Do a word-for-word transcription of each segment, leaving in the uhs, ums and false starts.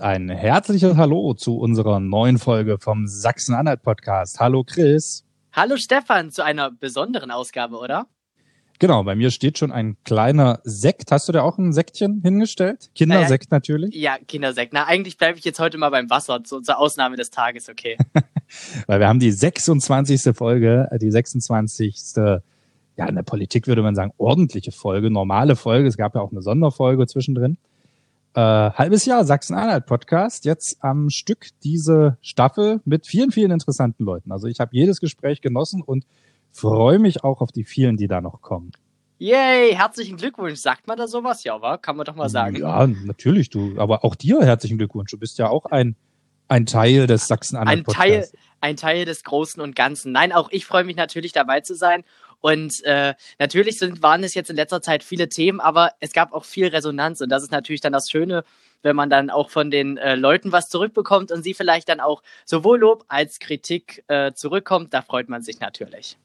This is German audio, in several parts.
Ein herzliches Hallo zu unserer neuen Folge vom Sachsen-Anhalt-Podcast. Hallo Chris. Hallo Stefan, zu einer besonderen Ausgabe, oder? Genau, bei mir steht schon ein kleiner Sekt. Hast du da auch ein Sektchen hingestellt? Kindersekt naja, natürlich. Ja, Kindersekt. Na, eigentlich bleibe ich jetzt heute mal beim Wasser, zu, zur Ausnahme des Tages, okay. Weil wir haben die sechsundzwanzigste Folge, die sechsundzwanzigste ja, in der Politik würde man sagen, ordentliche Folge, normale Folge. Es gab ja auch eine Sonderfolge zwischendrin. Äh, halbes Jahr Sachsen-Anhalt-Podcast, jetzt am Stück diese Staffel mit vielen, vielen interessanten Leuten. Also ich habe jedes Gespräch genossen und freue mich auch auf die vielen, die da noch kommen. Yay, herzlichen Glückwunsch. Sagt man da sowas? Ja, wa? Kann man doch mal sagen. Ja, natürlich, du. Aber auch dir herzlichen Glückwunsch. Du bist ja auch ein, ein Teil des Sachsen-Anhalt-Podcasts. Ein, ein Teil des Großen und Ganzen. Nein, auch ich freue mich natürlich, dabei zu sein. Und äh, natürlich sind, waren es jetzt in letzter Zeit viele Themen, aber es gab auch viel Resonanz. Und das ist natürlich dann das Schöne, wenn man dann auch von den äh, Leuten was zurückbekommt und sie vielleicht dann auch sowohl Lob als Kritik äh, zurückkommt. Da freut man sich natürlich.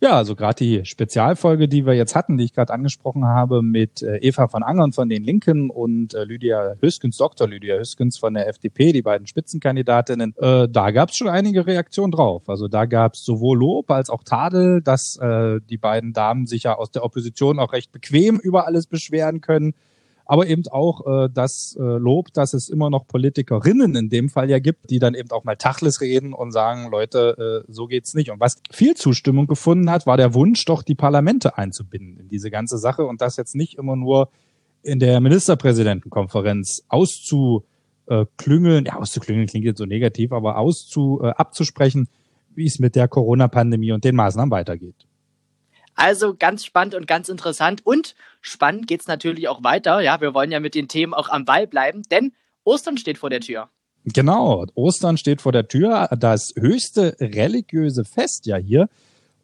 Ja, also gerade die Spezialfolge, die wir jetzt hatten, die ich gerade angesprochen habe, mit Eva von Angern von den Linken und Lydia Hüskels, Doktor Lydia Hüskels von der F D P, die beiden Spitzenkandidatinnen, äh, da gab es schon einige Reaktionen drauf. Also da gab es sowohl Lob als auch Tadel, dass äh, die beiden Damen sich ja aus der Opposition auch recht bequem über alles beschweren können. Aber eben auch äh, das äh, Lob, dass es immer noch Politikerinnen in dem Fall ja gibt, die dann eben auch mal Tachles reden und sagen, Leute, äh, so geht's nicht. Und was viel Zustimmung gefunden hat, war der Wunsch, doch die Parlamente einzubinden in diese ganze Sache und das jetzt nicht immer nur in der Ministerpräsidentenkonferenz auszuklüngeln, ja, auszuklüngeln klingt jetzt so negativ, aber auszu äh, abzusprechen, wie es mit der Corona-Pandemie und den Maßnahmen weitergeht. Also ganz spannend und ganz interessant und spannend geht's natürlich auch weiter. Ja, wir wollen ja mit den Themen auch am Ball bleiben, denn Ostern steht vor der Tür. Genau, Ostern steht vor der Tür, das höchste religiöse Fest ja hier.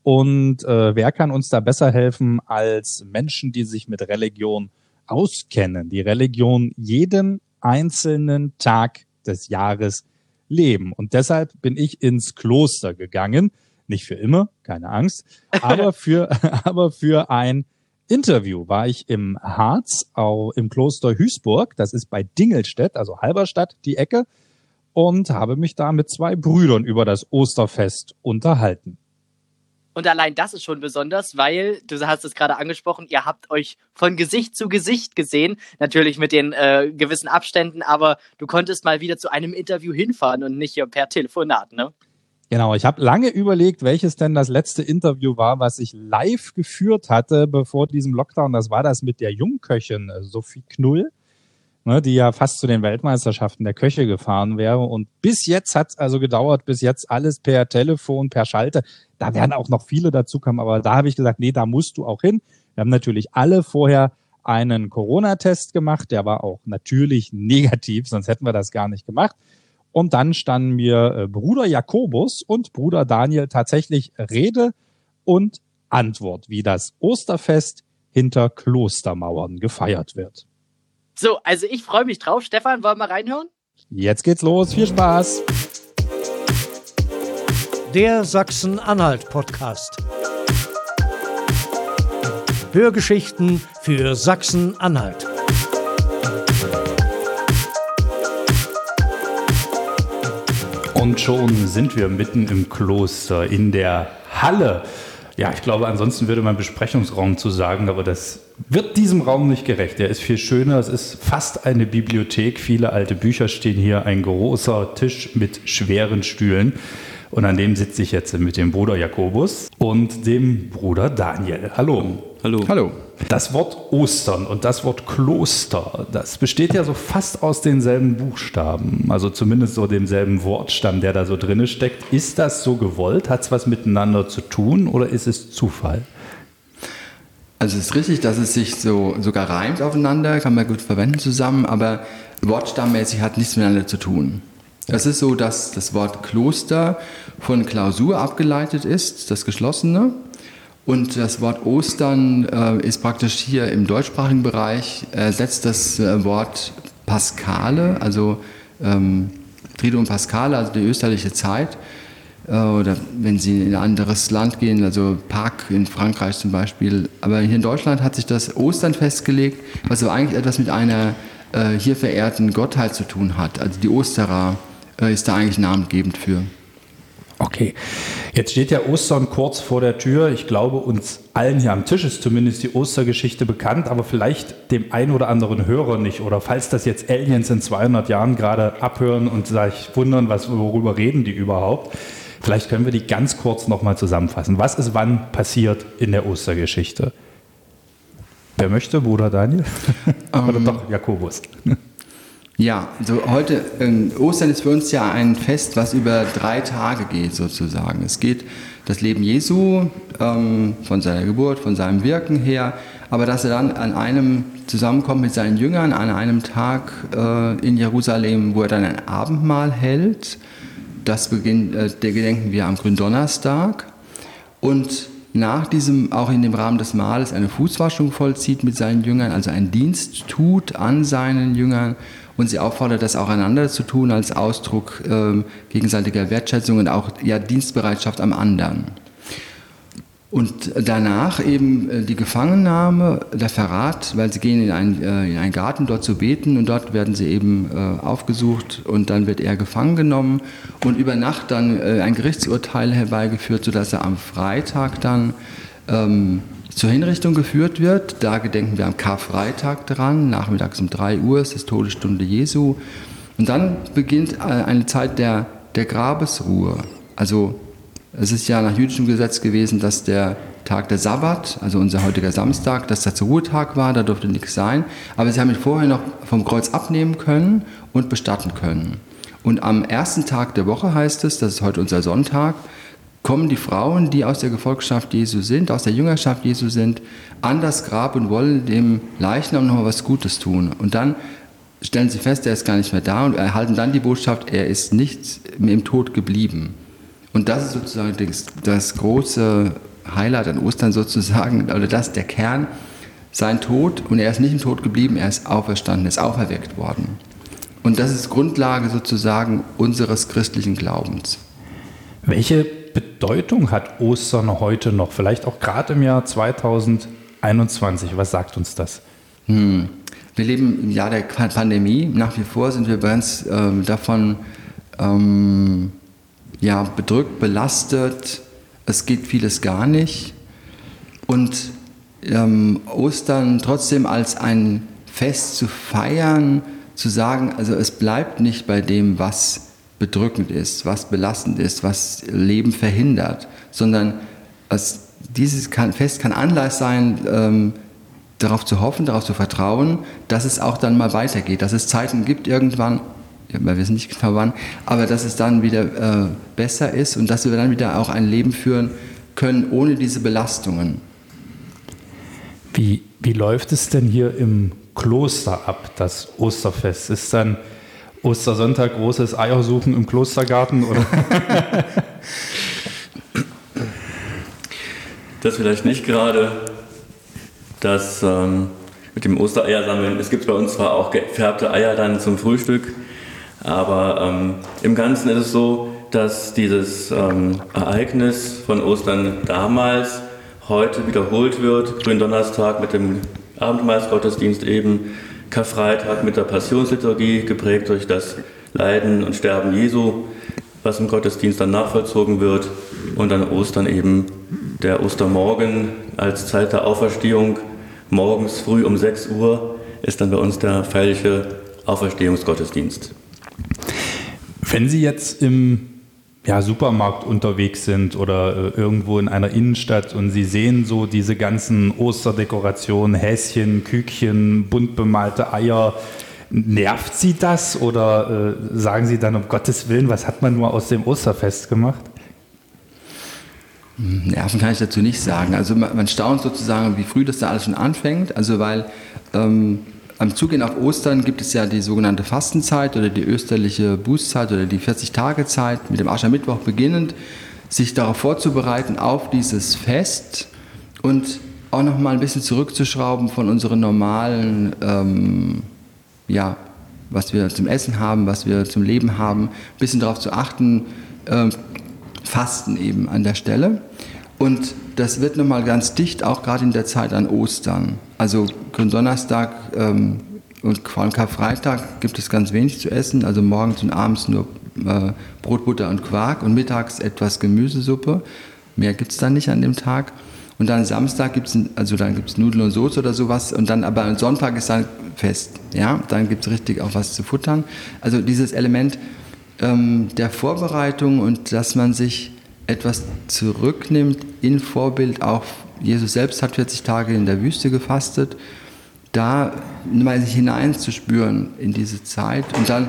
Und äh, wer kann uns da besser helfen als Menschen, die sich mit Religion auskennen, die Religion jeden einzelnen Tag des Jahres leben. Und deshalb bin ich ins Kloster gegangen. Nicht für immer, keine Angst, aber für, aber für ein Interview war ich im Harz, auch im Kloster Huysburg, das ist bei Dingelstedt, also Halberstadt, die Ecke, und habe mich da mit zwei Brüdern über das Osterfest unterhalten. Und allein das ist schon besonders, weil, du hast es gerade angesprochen, ihr habt euch von Gesicht zu Gesicht gesehen, natürlich mit den äh, gewissen Abständen, aber du konntest mal wieder zu einem Interview hinfahren und nicht hier per Telefonat, ne? Genau, ich habe lange überlegt, welches denn das letzte Interview war, was ich live geführt hatte, bevor diesem Lockdown. Das war das mit der Jungköchin Sophie Knull, ne, die ja fast zu den Weltmeisterschaften der Köche gefahren wäre. Und bis jetzt hat es also gedauert, bis jetzt alles per Telefon, per Schalte. Da werden auch noch viele dazukommen, aber da habe ich gesagt, nee, da musst du auch hin. Wir haben natürlich alle vorher einen Corona-Test gemacht. Der war auch natürlich negativ, sonst hätten wir das gar nicht gemacht. Und dann standen mir Bruder Jakobus und Bruder Daniel tatsächlich Rede und Antwort, wie das Osterfest hinter Klostermauern gefeiert wird. So, also ich freue mich drauf. Stefan, wollen wir reinhören? Jetzt geht's los. Viel Spaß. Der Sachsen-Anhalt-Podcast. Hörgeschichten für Sachsen-Anhalt. Und schon sind wir mitten im Kloster, in der Halle. Ja, ich glaube, ansonsten würde man Besprechungsraum zu sagen, aber das wird diesem Raum nicht gerecht. Der ist viel schöner, es ist fast eine Bibliothek, viele alte Bücher stehen hier, ein großer Tisch mit schweren Stühlen. Und an dem sitze ich jetzt mit dem Bruder Jakobus und dem Bruder Daniel. Hallo. Hallo. Hallo. Das Wort Ostern und das Wort Kloster, das besteht ja so fast aus denselben Buchstaben, also zumindest so demselben Wortstamm, der da so drin steckt. Ist das so gewollt? Hat es was miteinander zu tun oder ist es Zufall? Also es ist richtig, dass es sich so sogar reimt aufeinander, kann man gut verwenden zusammen, aber wortstammmäßig hat nichts miteinander zu tun. Es ist so, dass das Wort Kloster von Klausur abgeleitet ist, das Geschlossene. Und das Wort Ostern äh, ist praktisch hier im deutschsprachigen Bereich, ersetzt äh, das äh, Wort Pascale, also ähm, Triduum Pascale, also die österliche Zeit. Äh, oder wenn Sie in ein anderes Land gehen, also Pâques in Frankreich zum Beispiel. Aber hier in Deutschland hat sich das Ostern festgelegt, was aber eigentlich etwas mit einer äh, hier verehrten Gottheit zu tun hat. Also die Ostara äh, ist da eigentlich namengebend für. Okay, jetzt steht ja Ostern kurz vor der Tür. Ich glaube, uns allen hier am Tisch ist zumindest die Ostergeschichte bekannt, aber vielleicht dem einen oder anderen Hörer nicht. Oder falls das jetzt Aliens in zweihundert Jahren gerade abhören und sich wundern, was, worüber reden die überhaupt, vielleicht können wir die ganz kurz nochmal zusammenfassen. Was ist wann passiert in der Ostergeschichte? Wer möchte, Bruder Daniel? Oder ähm, doch Jakobus? Ja, so heute, äh, Ostern ist für uns ja ein Fest, was über drei Tage geht sozusagen. Es geht das Leben Jesu, ähm, von seiner Geburt, von seinem Wirken her, aber dass er dann an einem zusammenkommt mit seinen Jüngern, an einem Tag äh, in Jerusalem, wo er dann ein Abendmahl hält, das beginnt, äh, der gedenken wir am Gründonnerstag, und nach diesem, auch in dem Rahmen des Mahles, eine Fußwaschung vollzieht mit seinen Jüngern, also einen Dienst tut an seinen Jüngern, und sie auffordert, das auch einander zu tun, als Ausdruck äh, gegenseitiger Wertschätzung und auch ja, Dienstbereitschaft am anderen. Und danach eben äh, die Gefangennahme, der Verrat, weil sie gehen in einen, äh, in einen Garten, dort zu beten, und dort werden sie eben äh, aufgesucht, und dann wird er gefangen genommen und über Nacht dann äh, ein Gerichtsurteil herbeigeführt, sodass er am Freitag dann ähm, zur Hinrichtung geführt wird. Da gedenken wir am Karfreitag dran, nachmittags um drei Uhr ist das Todesstunde Jesu. Und dann beginnt eine Zeit der, der Grabesruhe. Also es ist ja nach jüdischem Gesetz gewesen, dass der Tag der Sabbat, also unser heutiger Samstag, dass das Ruhetag war, da durfte nichts sein. Aber sie haben ihn vorher noch vom Kreuz abnehmen können und bestatten können. Und am ersten Tag der Woche heißt es, das ist heute unser Sonntag, kommen die Frauen, die aus der Gefolgschaft Jesu sind, aus der Jüngerschaft Jesu sind, an das Grab und wollen dem Leichnam nochmal was Gutes tun. Und dann stellen sie fest, er ist gar nicht mehr da, und erhalten dann die Botschaft, er ist nicht im Tod geblieben. Und das ist sozusagen das, das große Highlight an Ostern sozusagen, oder das der Kern, sein Tod. Und er ist nicht im Tod geblieben, er ist auferstanden, er ist auferweckt worden. Und das ist Grundlage sozusagen unseres christlichen Glaubens. Welche Bedeutung hat Ostern heute noch, vielleicht auch gerade im Jahr zweitausendeinundzwanzig? Was sagt uns das? Hm. Wir leben im Jahr der Pandemie. Nach wie vor sind wir ganz äh, davon ähm, ja, bedrückt, belastet. Es geht vieles gar nicht. Und ähm, Ostern trotzdem als ein Fest zu feiern, zu sagen, also es bleibt nicht bei dem, was bedrückend ist, was belastend ist, was Leben verhindert, sondern es, dieses kann, Fest kann Anlass sein, ähm, darauf zu hoffen, darauf zu vertrauen, dass es auch dann mal weitergeht, dass es Zeiten gibt irgendwann, ja, wir wissen nicht genau wann, aber dass es dann wieder äh, besser ist und dass wir dann wieder auch ein Leben führen können ohne diese Belastungen. Wie, wie läuft es denn hier im Kloster ab, das Osterfest? Ist dann Ostersonntag großes Eiersuchen im Klostergarten, oder? Das vielleicht nicht gerade. Das ähm, mit dem Ostereier sammeln. Es gibt bei uns zwar auch gefärbte Eier dann zum Frühstück, aber ähm, im Ganzen ist es so, dass dieses ähm, Ereignis von Ostern damals heute wiederholt wird. Gründonnerstag mit dem Abendmahlsgottesdienst eben. Karfreitag mit der Passionsliturgie, geprägt durch das Leiden und Sterben Jesu, was im Gottesdienst dann nachvollzogen wird. Und dann Ostern eben der Ostermorgen als Zeit der Auferstehung. Morgens früh um sechs Uhr ist dann bei uns der feierliche Auferstehungsgottesdienst. Wenn Sie jetzt im ja, Supermarkt unterwegs sind oder äh, irgendwo in einer Innenstadt und Sie sehen so diese ganzen Osterdekorationen, Häschen, Kükchen, bunt bemalte Eier, nervt Sie das oder äh, sagen Sie dann, um Gottes Willen, was hat man nur aus dem Osterfest gemacht? Nerven kann ich dazu nicht sagen. Also man, man staunt sozusagen, wie früh das da alles schon anfängt, also weil ähm, am Zugehen auf Ostern gibt es ja die sogenannte Fastenzeit oder die österliche Bußzeit oder die vierzig-Tage-Zeit mit dem Aschermittwoch beginnend, sich darauf vorzubereiten, auf dieses Fest und auch nochmal ein bisschen zurückzuschrauben von unseren normalen, ähm, ja, was wir zum Essen haben, was wir zum Leben haben, ein bisschen darauf zu achten, ähm, Fasten eben an der Stelle. Und das wird nochmal ganz dicht, auch gerade in der Zeit an Ostern. Also Gründonnerstag ähm, und am Karfreitag gibt es ganz wenig zu essen, also morgens und abends nur äh, Brot, Butter und Quark und mittags etwas Gemüsesuppe. Mehr gibt es dann nicht an dem Tag. Und dann Samstag gibt es also Nudeln und Soße oder sowas. Und dann aber Sonntag ist dann fest. Ja? Dann gibt es richtig auch was zu futtern. Also dieses Element ähm, der Vorbereitung und dass man sich etwas zurücknimmt in Vorbild. Auch Jesus selbst hat vierzig Tage in der Wüste gefastet. Da mal sich hineinzuspüren in diese Zeit. Und dann,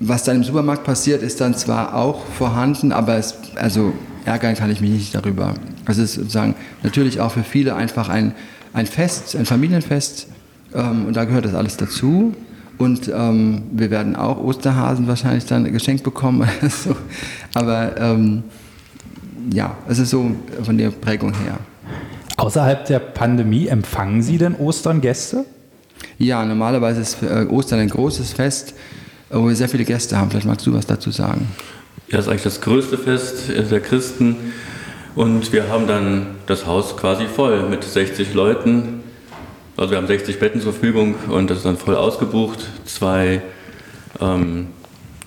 was dann im Supermarkt passiert, ist dann zwar auch vorhanden, aber es, also ärgern kann ich mich nicht darüber. Also es ist sozusagen natürlich auch für viele einfach ein, ein Fest, ein Familienfest, ähm, und da gehört das alles dazu. Und ähm, wir werden auch Osterhasen wahrscheinlich dann geschenkt bekommen oder so. Aber ähm, ja, es ist so von der Prägung her. Außerhalb der Pandemie empfangen Sie denn Ostern Gäste? Ja, normalerweise ist Ostern ein großes Fest, wo wir sehr viele Gäste haben. Vielleicht magst du was dazu sagen. Ja, das ist eigentlich das größte Fest der Christen. Und wir haben dann das Haus quasi voll mit sechzig Leuten. Also wir haben sechzig Betten zur Verfügung und das ist dann voll ausgebucht. Zwei ähm,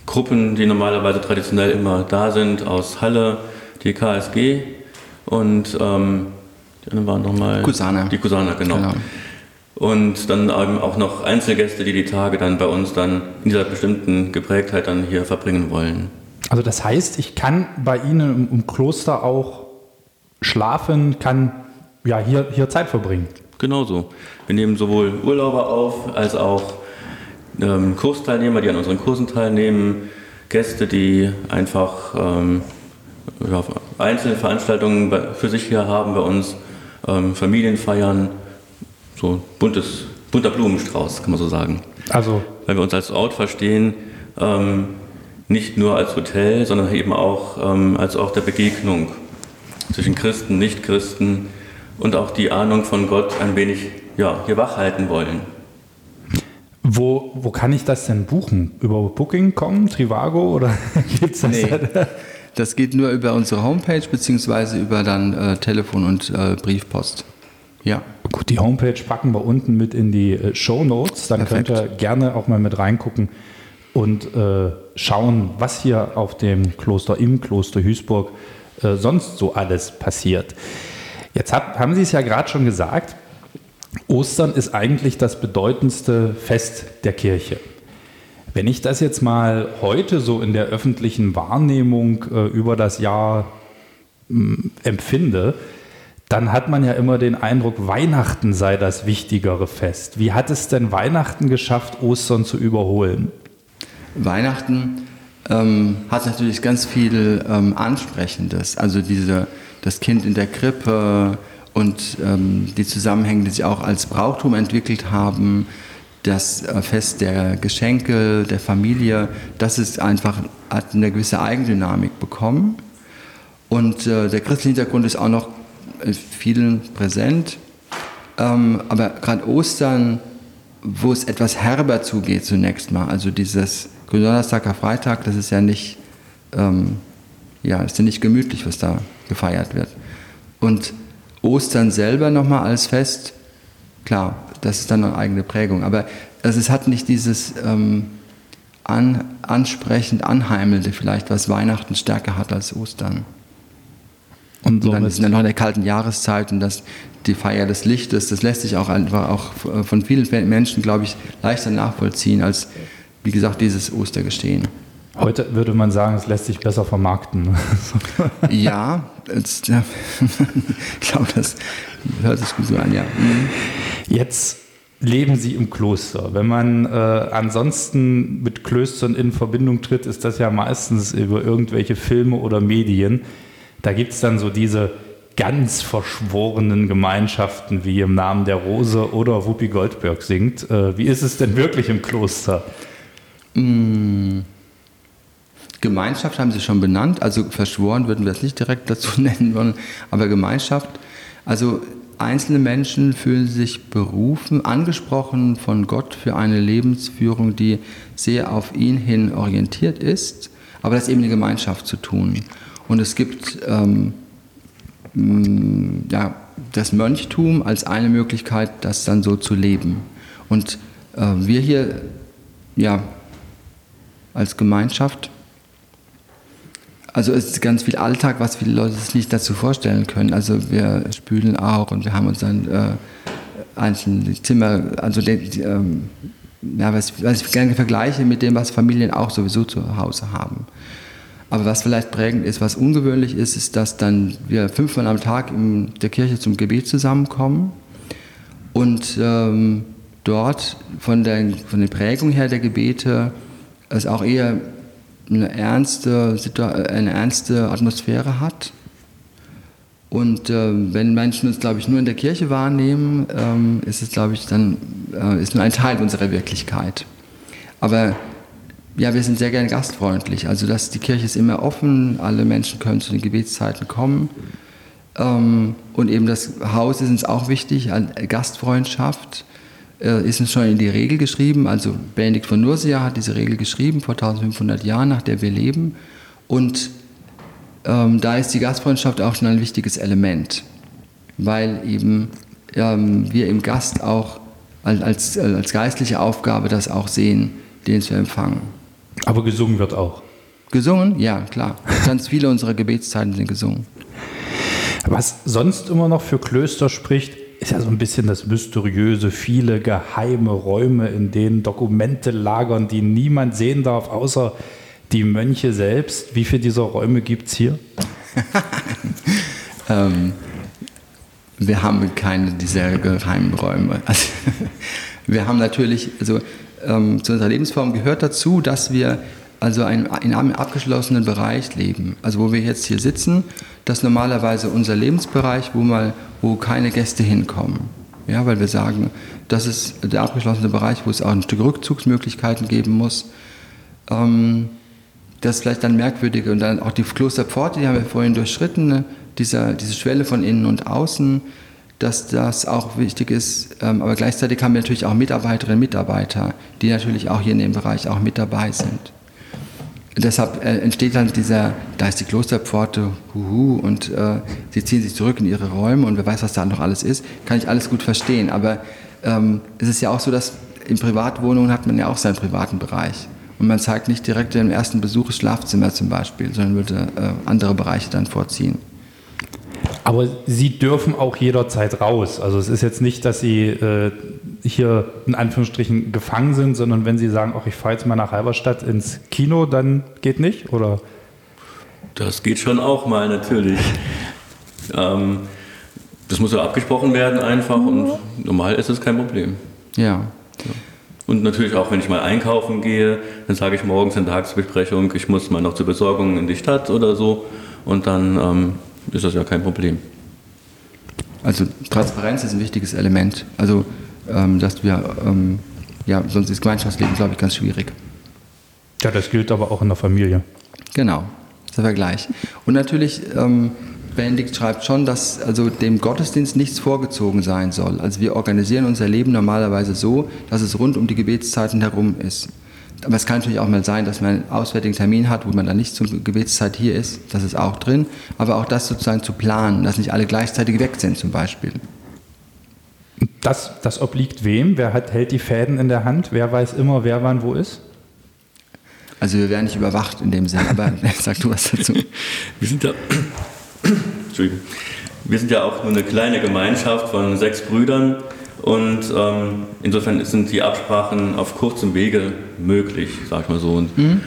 Gruppen, die normalerweise traditionell immer da sind, aus Halle, die K S G und ähm, die anderen waren nochmal... Kusana. Die Kusana, genau. genau. Und dann eben auch noch Einzelgäste, die die Tage dann bei uns dann in dieser bestimmten Geprägtheit dann hier verbringen wollen. Also das heißt, ich kann bei Ihnen im, im Kloster auch schlafen, kann ja hier, hier Zeit verbringen. Genau so. Wir nehmen sowohl Urlauber auf, als auch ähm, Kursteilnehmer, die an unseren Kursen teilnehmen, Gäste, die einfach ähm, ja, einzelne Veranstaltungen bei, für sich hier haben bei uns, ähm, Familienfeiern, so buntes, bunter Blumenstrauß, kann man so sagen. Also, weil wir uns als Ort verstehen, ähm, nicht nur als Hotel, sondern eben auch ähm, als Ort der Begegnung zwischen Christen, Nichtchristen und auch die Ahnung von Gott ein wenig, ja, hier wachhalten wollen. Wo, wo kann ich das denn buchen? Über Booking kommen, Trivago oder gibt's das? Nee, da? Das geht nur über unsere Homepage beziehungsweise über dann äh, Telefon und äh, Briefpost. Ja. Gut, die Homepage packen wir unten mit in die äh, Shownotes, dann Perfekt. Könnt ihr gerne auch mal mit reingucken und äh, schauen, was hier auf dem Kloster, im Kloster Huysburg äh, sonst so alles passiert. Jetzt hab, haben Sie es ja gerade schon gesagt, Ostern ist eigentlich das bedeutendste Fest der Kirche. Wenn ich das jetzt mal heute so in der öffentlichen Wahrnehmung äh, über das Jahr mh, empfinde, dann hat man ja immer den Eindruck, Weihnachten sei das wichtigere Fest. Wie hat es denn Weihnachten geschafft, Ostern zu überholen? Weihnachten ähm, hat natürlich ganz viel ähm, Ansprechendes, also diese, das Kind in der Krippe und ähm, die Zusammenhänge, die sich auch als Brauchtum entwickelt haben, das äh, Fest der Geschenke, der Familie, das ist einfach, hat eine gewisse Eigendynamik bekommen und äh, der christliche Hintergrund ist auch noch in vielen präsent, ähm, aber gerade Ostern, wo es etwas herber zugeht zunächst mal, also dieses Gründonnerstag, Karfreitag, das ist ja nicht, ähm, ja, ist ja nicht gemütlich, was da gefeiert wird. Und Ostern selber nochmal als Fest, klar, das ist dann eine eigene Prägung. Aber also es hat nicht dieses ähm, an, ansprechend Anheimelnde vielleicht, was Weihnachten stärker hat als Ostern. Und, und dann ist ja noch in der kalten Jahreszeit und das, die Feier des Lichtes, das lässt sich auch einfach auch von vielen Menschen, glaube ich, leichter nachvollziehen als, wie gesagt, dieses Ostergeschehen. Heute würde man sagen, es lässt sich besser vermarkten. Ja, jetzt, ja, ich glaube, das hört sich gut so an, ja. Jetzt leben Sie im Kloster. Wenn man äh, ansonsten mit Klöstern in Verbindung tritt, ist das ja meistens über irgendwelche Filme oder Medien. Da gibt es dann so diese ganz verschworenen Gemeinschaften wie Im Namen der Rose oder Whoopi Goldberg singt. Äh, wie ist es denn wirklich im Kloster? Mm, Gemeinschaft haben Sie schon benannt, also verschworen würden wir es nicht direkt dazu nennen wollen, aber Gemeinschaft, also einzelne Menschen fühlen sich berufen, angesprochen von Gott für eine Lebensführung, die sehr auf ihn hin orientiert ist, aber das eben eine Gemeinschaft zu tun. Und es gibt ähm, ja, das Mönchtum als eine Möglichkeit, das dann so zu leben. Und wir hier ja als Gemeinschaft, also es ist ganz viel Alltag, was viele Leute sich nicht dazu vorstellen können. Also wir spülen auch und wir haben uns dann äh, einzelne Zimmer, also die, ähm, ja, was, was ich gerne vergleiche mit dem, was Familien auch sowieso zu Hause haben. Aber was vielleicht prägend ist, was ungewöhnlich ist, ist, dass dann wir fünfmal am Tag in der Kirche zum Gebet zusammenkommen und ähm, dort von der, von der Prägung her der Gebete es auch eher eine ernste, eine ernste Atmosphäre hat. Und äh, wenn Menschen uns, glaube ich, nur in der Kirche wahrnehmen, ähm, ist es, glaube ich, dann äh, ist nur ein Teil unserer Wirklichkeit. Aber ja, wir sind sehr gerne gastfreundlich. Also das, die Kirche ist immer offen, alle Menschen können zu den Gebetszeiten kommen. Ähm, und eben das Haus ist uns auch wichtig, Gastfreundschaft äh, ist uns schon in die Regel geschrieben. Also Benedikt von Nursia hat diese Regel geschrieben vor eintausendfünfhundert Jahren, nach der wir leben. Und Ähm, da ist die Gastfreundschaft auch schon ein wichtiges Element, weil eben ähm, wir im Gast auch als, als geistliche Aufgabe das auch sehen, den wir empfangen. Aber gesungen wird auch? Gesungen? Ja, klar. Ganz viele unserer Gebetszeiten sind gesungen. Was sonst immer noch für Klöster spricht, ist ja so ein bisschen das Mysteriöse, viele geheime Räume, in denen Dokumente lagern, die niemand sehen darf, außer die Mönche selbst. Wie viele dieser Räume gibt es hier? ähm, wir haben keine dieser geheimen Räume. Also, wir haben natürlich, also ähm, zu unserer Lebensform gehört dazu, dass wir also ein, in einem abgeschlossenen Bereich leben. Also wo wir jetzt hier sitzen, das ist normalerweise unser Lebensbereich, wo, mal, wo keine Gäste hinkommen. Ja, weil wir sagen, das ist der abgeschlossene Bereich, wo es auch ein Stück Rückzugsmöglichkeiten geben muss. Ähm, Das ist vielleicht dann merkwürdig. Und dann auch die Klosterpforte, die haben wir vorhin durchschritten, dieser, diese Schwelle von innen und außen, dass das auch wichtig ist. Aber gleichzeitig haben wir natürlich auch Mitarbeiterinnen und Mitarbeiter, die natürlich auch hier in dem Bereich auch mit dabei sind. Und deshalb entsteht dann dieser, da ist die Klosterpforte, huhu, und äh, sie ziehen sich zurück in ihre Räume und wer weiß, was da noch alles ist. Kann ich alles gut verstehen. Aber ähm, es ist ja auch so, dass in Privatwohnungen hat man ja auch seinen privaten Bereich. Und man zeigt nicht direkt im ersten Besuch das Schlafzimmer zum Beispiel, sondern würde äh, andere Bereiche dann vorziehen. Aber Sie dürfen auch jederzeit raus. Also es ist jetzt nicht, dass Sie äh, hier in Anführungsstrichen gefangen sind, sondern wenn Sie sagen, ach, ich fahre jetzt mal nach Halberstadt ins Kino, dann geht nicht, oder? Das geht schon auch mal, natürlich. ähm, das muss ja abgesprochen werden einfach und normal ist es kein Problem. Ja, ja. Und natürlich auch, wenn ich mal einkaufen gehe, dann sage ich morgens in der Tagesbesprechung, ich muss mal noch zur Besorgung in die Stadt oder so. Und dann ähm, ist das ja kein Problem. Also Transparenz ist ein wichtiges Element. Also ähm, dass wir, ähm, ja, sonst ist Gemeinschaftsleben, glaube ich, ganz schwierig. Ja, das gilt aber auch in der Familie. Genau, das ist der Vergleich. Und natürlich, ähm, Benedikt schreibt schon, dass also dem Gottesdienst nichts vorgezogen sein soll. Also wir organisieren unser Leben normalerweise so, dass es rund um die Gebetszeiten herum ist. Aber es kann natürlich auch mal sein, dass man einen auswärtigen Termin hat, wo man dann nicht zur Gebetszeit hier ist. Das ist auch drin. Aber auch das sozusagen zu planen, dass nicht alle gleichzeitig weg sind zum Beispiel. Das, das obliegt wem? Wer hat, hält die Fäden in der Hand? Wer weiß immer, wer wann wo ist? Also wir werden nicht überwacht in dem Sinne, aber sag du was dazu. Wir sind da... Entschuldigung. Wir sind ja auch nur eine kleine Gemeinschaft von sechs Brüdern und ähm, insofern sind die Absprachen auf kurzem Wege möglich, sag ich mal so. Und, mhm.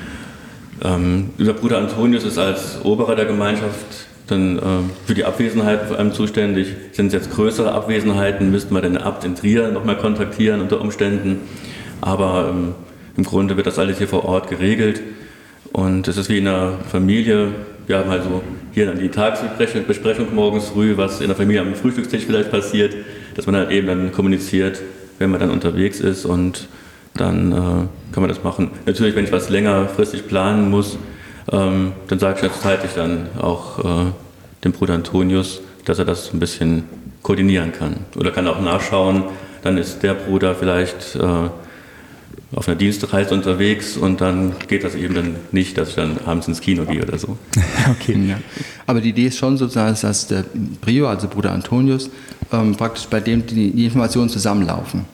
ähm, unser Bruder Antonius ist als Oberer der Gemeinschaft dann äh, für die Abwesenheiten vor allem zuständig. Sind es jetzt größere Abwesenheiten, müssten wir den Abt in Trier nochmal kontaktieren unter Umständen. Aber ähm, im Grunde wird das alles hier vor Ort geregelt und es ist wie in einer Familie. Wir haben also hier dann die Tagesbesprechung morgens früh, was in der Familie am Frühstückstisch vielleicht passiert, dass man halt eben dann kommuniziert, wenn man dann unterwegs ist und dann äh, kann man das machen. Natürlich, wenn ich was längerfristig planen muss, ähm, dann sage ich jetzt zeitlich dann auch äh, dem Bruder Antonius, dass er das ein bisschen koordinieren kann. Oder kann auch nachschauen, dann ist der Bruder vielleicht äh, auf einer Dienstreise unterwegs und dann geht das eben dann nicht, dass ich dann abends ins Kino gehe oder so. Okay. Ja. Aber die Idee ist schon sozusagen, dass der Prior, also Bruder Antonius, ähm, praktisch bei dem die, die Informationen zusammenlaufen.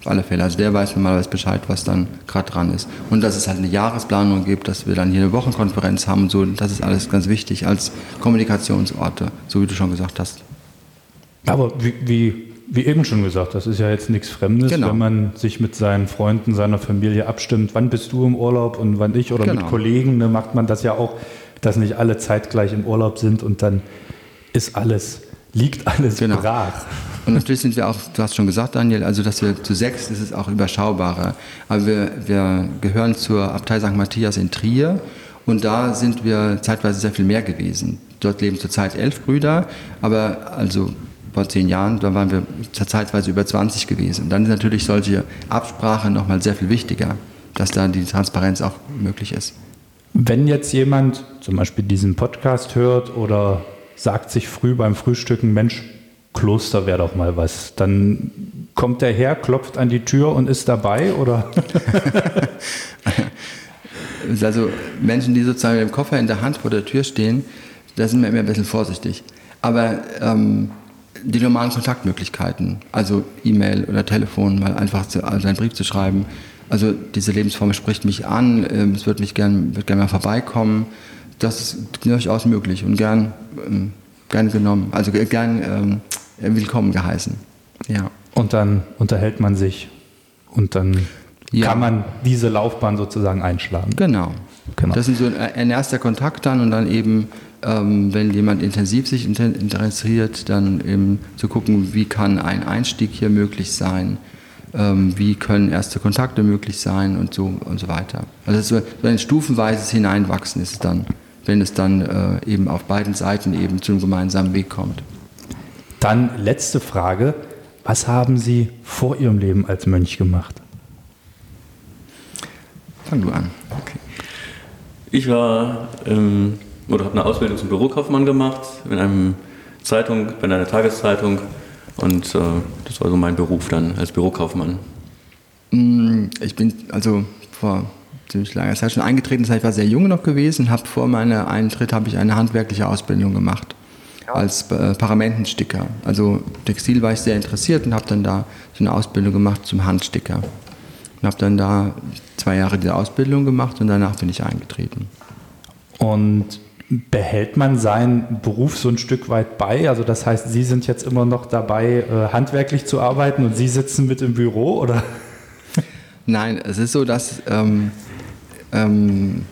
Auf alle Fälle. Also der weiß normalerweise Bescheid, was dann gerade dran ist. Und dass es halt eine Jahresplanung gibt, dass wir dann hier eine Wochenkonferenz haben und so, das ist alles ganz wichtig als Kommunikationsorte, so wie du schon gesagt hast. Aber wie, wie, wie eben schon gesagt, das ist ja jetzt nichts Fremdes, genau. Wenn man sich mit seinen Freunden, seiner Familie abstimmt, wann bist du im Urlaub und wann ich oder genau. Mit Kollegen, ne, macht man das ja auch, dass nicht alle zeitgleich im Urlaub sind und dann ist alles, liegt alles genau. brach. Und natürlich sind wir auch, du hast schon gesagt, Daniel, also dass wir zu sechs, ist es auch überschaubarer. Aber wir, wir gehören zur Abtei Sankt Matthias in Trier und da sind wir zeitweise sehr viel mehr gewesen. Dort leben zurzeit elf Brüder, aber also vor zehn Jahren, da waren wir zeitweise über zwanzig gewesen. Und dann ist natürlich solche Absprache nochmal sehr viel wichtiger, dass da die Transparenz auch möglich ist. Wenn jetzt jemand zum Beispiel diesen Podcast hört oder sagt sich früh beim Frühstücken, Mensch, Kloster wäre doch mal was. Dann kommt der her, klopft an die Tür und ist dabei, oder? Also Menschen, die sozusagen mit dem Koffer in der Hand vor der Tür stehen, da sind wir immer ein bisschen vorsichtig. Aber ähm, die normalen Kontaktmöglichkeiten, also E-Mail oder Telefon, mal einfach zu, also einen Brief zu schreiben. Also diese Lebensform spricht mich an, äh, es wird mich gern, wird gerne mal vorbeikommen. Das ist durchaus möglich und gern, ähm, gern genommen, also gern... Ähm, willkommen geheißen. Ja. Und dann unterhält man sich und dann ja. kann man diese Laufbahn sozusagen einschlagen. Genau. genau. Das ist so ein, ein erster Kontakt dann und dann eben, ähm, wenn jemand intensiv sich interessiert, dann eben zu gucken, wie kann ein Einstieg hier möglich sein, ähm, wie können erste Kontakte möglich sein und so und so weiter. Also das ist so ein stufenweises Hineinwachsen ist es dann, wenn es dann äh, eben auf beiden Seiten eben zu einem gemeinsamen Weg kommt. Dann letzte Frage, was haben Sie vor Ihrem Leben als Mönch gemacht? Fang du an. Okay. Ich war, ähm, oder habe eine Ausbildung zum Bürokaufmann gemacht, in einem Zeitung, bei einer Tageszeitung und äh, das war so mein Beruf dann als Bürokaufmann. Ich bin also vor ziemlich langer Zeit schon eingetreten, das heißt, ich war sehr jung noch gewesen, habe vor meinem Eintritt habe ich eine handwerkliche Ausbildung gemacht. Als äh, Paramentensticker. Also Textil war ich sehr interessiert und habe dann da so eine Ausbildung gemacht zum Handsticker. Und habe dann da zwei Jahre diese Ausbildung gemacht und danach bin ich eingetreten. Und behält man seinen Beruf so ein Stück weit bei? Also das heißt, Sie sind jetzt immer noch dabei, äh, handwerklich zu arbeiten und Sie sitzen mit im Büro, oder? Nein, es ist so, dass... Ähm, ähm,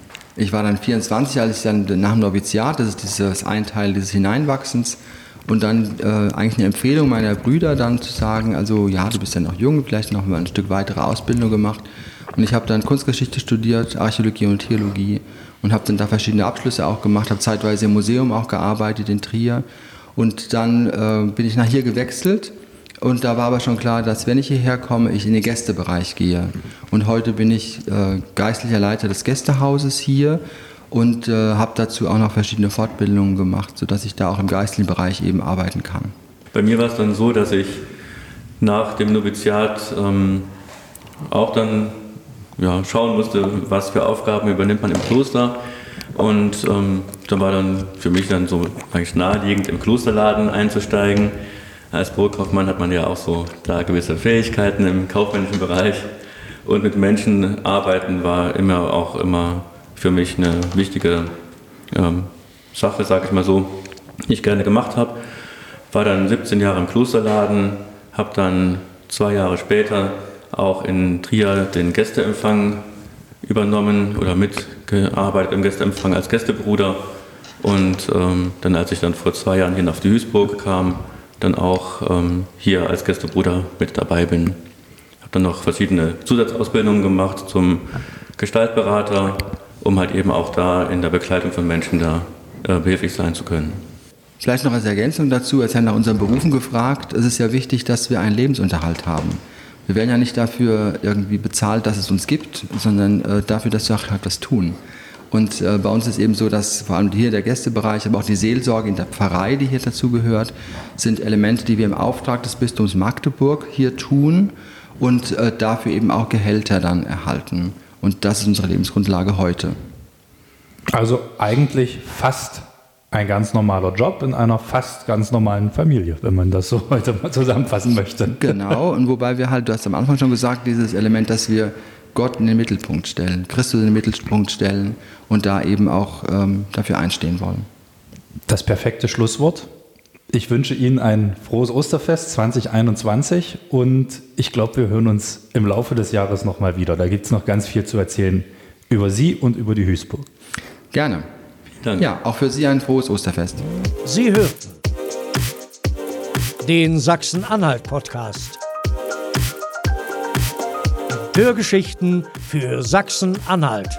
Ich war dann vierundzwanzig, als ich dann nach dem Noviziat, das ist dieses, ein Teil dieses Hineinwachsens, und dann äh, eigentlich eine Empfehlung meiner Brüder dann zu sagen, also ja, du bist ja noch jung, vielleicht noch mal ein Stück weitere Ausbildung gemacht. Und ich habe dann Kunstgeschichte studiert, Archäologie und Theologie und habe dann da verschiedene Abschlüsse auch gemacht, habe zeitweise im Museum auch gearbeitet in Trier. Und dann äh, bin ich nach hier gewechselt. Und da war aber schon klar, dass wenn ich hierher komme, ich in den Gästebereich gehe. Und heute bin ich äh, geistlicher Leiter des Gästehauses hier und äh, habe dazu auch noch verschiedene Fortbildungen gemacht, sodass ich da auch im geistlichen Bereich eben arbeiten kann. Bei mir war es dann so, dass ich nach dem Noviziat ähm, auch dann ja, schauen musste, was für Aufgaben übernimmt man im Kloster. Und ähm, da war dann für mich dann so eigentlich naheliegend, im Klosterladen einzusteigen. Als Bürokaufmann hat man ja auch so da gewisse Fähigkeiten im kaufmännischen Bereich und mit Menschen arbeiten war immer auch immer für mich eine wichtige ähm, Sache, sag ich mal so, die ich gerne gemacht habe. War dann siebzehn Jahre im Klosterladen, habe dann zwei Jahre später auch in Trier den Gästeempfang übernommen oder mitgearbeitet im Gästeempfang als Gästebruder und ähm, dann als ich dann vor zwei Jahren hier nach die Huysburg kam, dann auch ähm, hier als Gästebruder mit dabei bin. Ich habe dann noch verschiedene Zusatzausbildungen gemacht zum Gestaltberater, um halt eben auch da in der Begleitung von Menschen da äh, behilflich sein zu können. Vielleicht noch als Ergänzung dazu, als wir nach unseren Berufen gefragt, es ist ja wichtig, dass wir einen Lebensunterhalt haben. Wir werden ja nicht dafür irgendwie bezahlt, dass es uns gibt, sondern äh, dafür, dass wir auch etwas tun. Und äh, bei uns ist eben so, dass vor allem hier der Gästebereich, aber auch die Seelsorge in der Pfarrei, die hier dazu gehört, sind Elemente, die wir im Auftrag des Bistums Magdeburg hier tun und äh, dafür eben auch Gehälter dann erhalten. Und das ist unsere Lebensgrundlage heute. Also eigentlich fast ein ganz normaler Job in einer fast ganz normalen Familie, wenn man das so heute mal zusammenfassen möchte. Genau, und wobei wir halt, du hast am Anfang schon gesagt, dieses Element, dass wir Gott in den Mittelpunkt stellen, Christus in den Mittelpunkt stellen und da eben auch ähm, dafür einstehen wollen. Das perfekte Schlusswort. Ich wünsche Ihnen ein frohes Osterfest zwanzig einundzwanzig und ich glaube, wir hören uns im Laufe des Jahres nochmal wieder. Da gibt es noch ganz viel zu erzählen über Sie und über die Huysburg. Gerne. Danke. Ja, auch für Sie ein frohes Osterfest. Sie hörten den Sachsen-Anhalt-Podcast. Hörgeschichten für Sachsen-Anhalt.